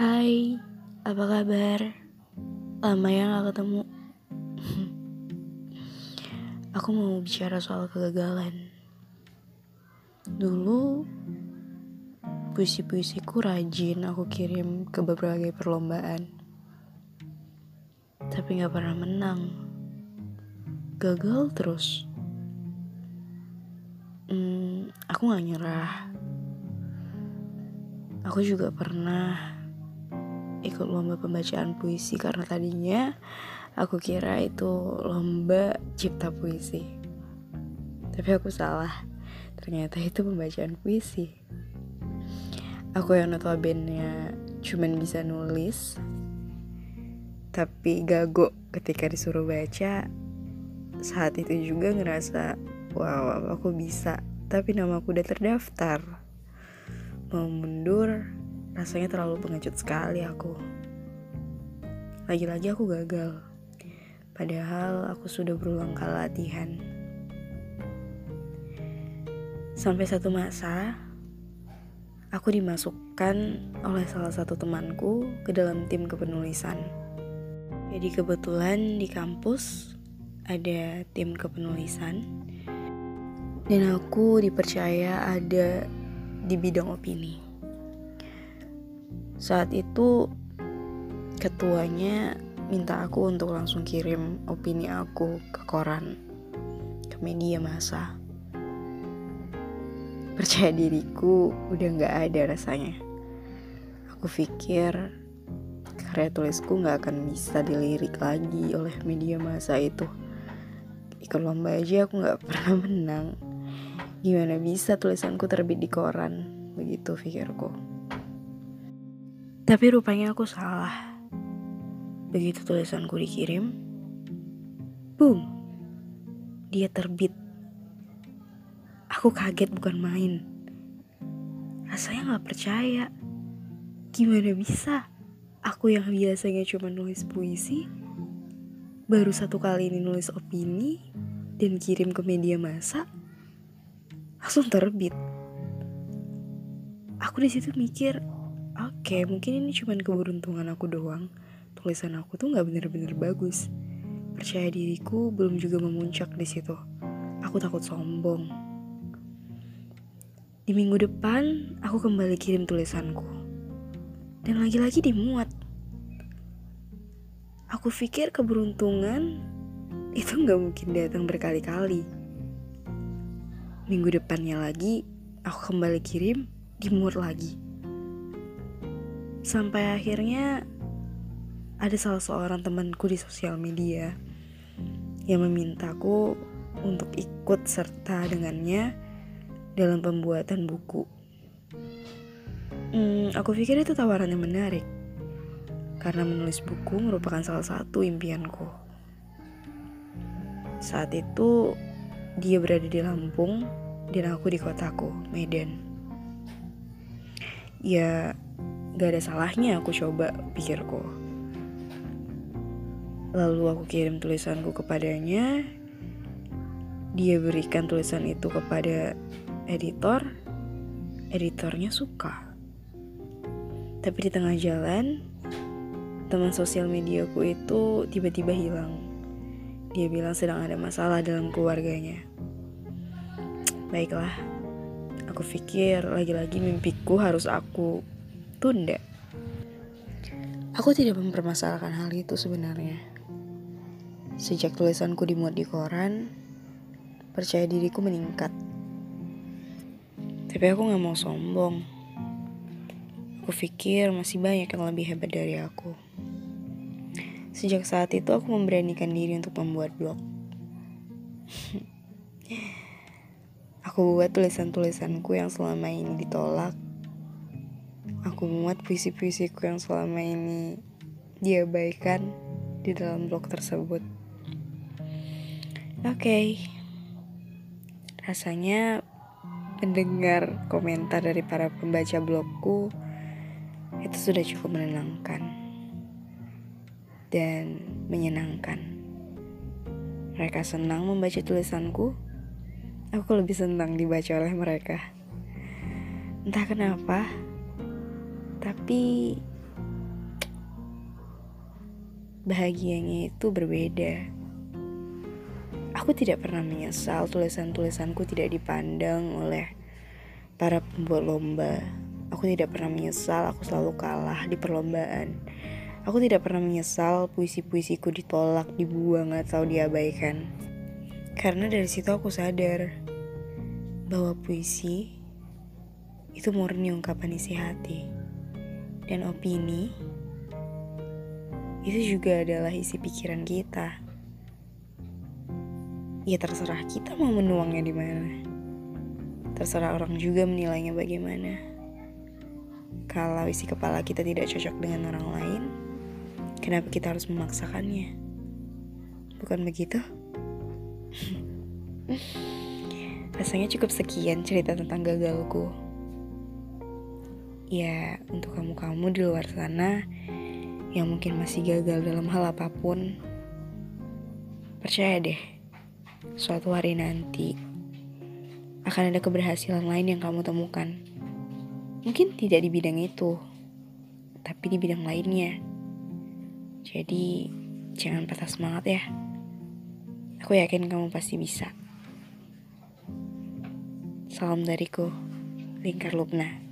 Hai, apa kabar? Lama ya gak ketemu. Aku mau bicara soal kegagalan. Dulu puisi-puisiku rajin aku kirim ke berbagai perlombaan, tapi gak pernah menang. Gagal terus. Aku gak nyerah. Aku juga pernah ikut lomba pembacaan puisi karena tadinya aku kira itu lomba cipta puisi, tapi aku salah, ternyata itu pembacaan puisi. Aku yang notabene cuman bisa nulis tapi gago ketika disuruh baca. Saat itu juga ngerasa wow, aku bisa, tapi nama aku udah terdaftar. Mau mundur rasanya terlalu pengecut sekali aku. Lagi-lagi aku gagal. Padahal aku sudah berulang kali latihan. Sampai satu masa, aku dimasukkan oleh salah satu temanku ke dalam tim kepenulisan. Jadi kebetulan di kampus ada tim kepenulisan, dan aku dipercaya ada di bidang opini. Saat itu ketuanya minta aku untuk langsung kirim opini aku ke koran, ke media massa. Percaya diriku udah gak ada rasanya. Aku pikir karya tulisku gak akan bisa dilirik lagi oleh media massa itu. Ikut lomba aja aku gak pernah menang, gimana bisa tulisanku terbit di koran? Begitu pikirku. Tapi rupanya aku salah. Begitu tulisanku dikirim, boom, dia terbit. Aku kaget bukan main. Rasanya gak percaya. Gimana bisa? Aku yang biasanya cuma nulis puisi, baru satu kali ini nulis opini dan kirim ke media massa, langsung terbit. Aku disitu mikir, oke, mungkin ini cuma keberuntungan aku doang. Tulisan aku tuh gak bener-bener bagus. Percaya diriku belum juga memuncak di situ. Aku takut sombong. Di minggu depan, aku kembali kirim tulisanku. Dan lagi-lagi dimuat. Aku pikir keberuntungan itu gak mungkin datang berkali-kali. Minggu depannya lagi, aku kembali kirim, dimuat lagi. Sampai akhirnya ada salah seorang temanku di sosial media yang memintaku untuk ikut serta dengannya dalam pembuatan buku. Aku pikir itu tawaran yang menarik, karena menulis buku merupakan salah satu impianku. Saat itu dia berada di Lampung dan aku di kotaku, Medan. Ya, gak ada salahnya aku coba, pikirku. Lalu aku kirim tulisanku kepadanya. Dia berikan tulisan itu kepada editor. Editornya suka. Tapi di tengah jalan, teman sosial mediaku itu tiba-tiba hilang. Dia bilang sedang ada masalah dalam keluarganya. Baiklah, aku pikir lagi-lagi mimpiku harus aku tunda. Aku tidak mempermasalahkan hal itu sebenarnya. Sejak tulisanku dimuat di koran, percaya diriku meningkat. Tapi aku gak mau sombong. Aku pikir masih banyak yang lebih hebat dari aku. Sejak saat itu aku memberanikan diri untuk membuat blog. Aku buat tulisan-tulisanku yang selama ini ditolak. Aku memuat puisi-puisiku yang selama ini diabaikan di dalam blog tersebut. Oke. Rasanya mendengar komentar dari para pembaca blogku itu sudah cukup menenangkan dan menyenangkan. Mereka senang membaca tulisanku. Aku lebih senang dibaca oleh mereka. Entah kenapa, tapi bahagianya itu berbeda. Aku tidak pernah menyesal tulisan-tulisanku tidak dipandang oleh para pembuat lomba. Aku tidak pernah menyesal aku selalu kalah di perlombaan. Aku tidak pernah menyesal puisi-puisiku ditolak, dibuang, atau diabaikan. Karena dari situ aku sadar bahwa puisi itu murni ungkapan isi hati. Dan opini itu juga adalah isi pikiran kita. Ya terserah kita mau menuangnya di mana. Terserah orang juga menilainya bagaimana. Kalau isi kepala kita tidak cocok dengan orang lain, kenapa kita harus memaksakannya? Bukan begitu? Rasanya cukup sekian cerita tentang gagalku. Ya, untuk kamu-kamu di luar sana yang mungkin masih gagal dalam hal apapun, percaya deh, suatu hari nanti akan ada keberhasilan lain yang kamu temukan. Mungkin tidak di bidang itu, tapi di bidang lainnya. Jadi jangan patah semangat ya. Aku yakin kamu pasti bisa. Salam dariku, Lingkar Lubna.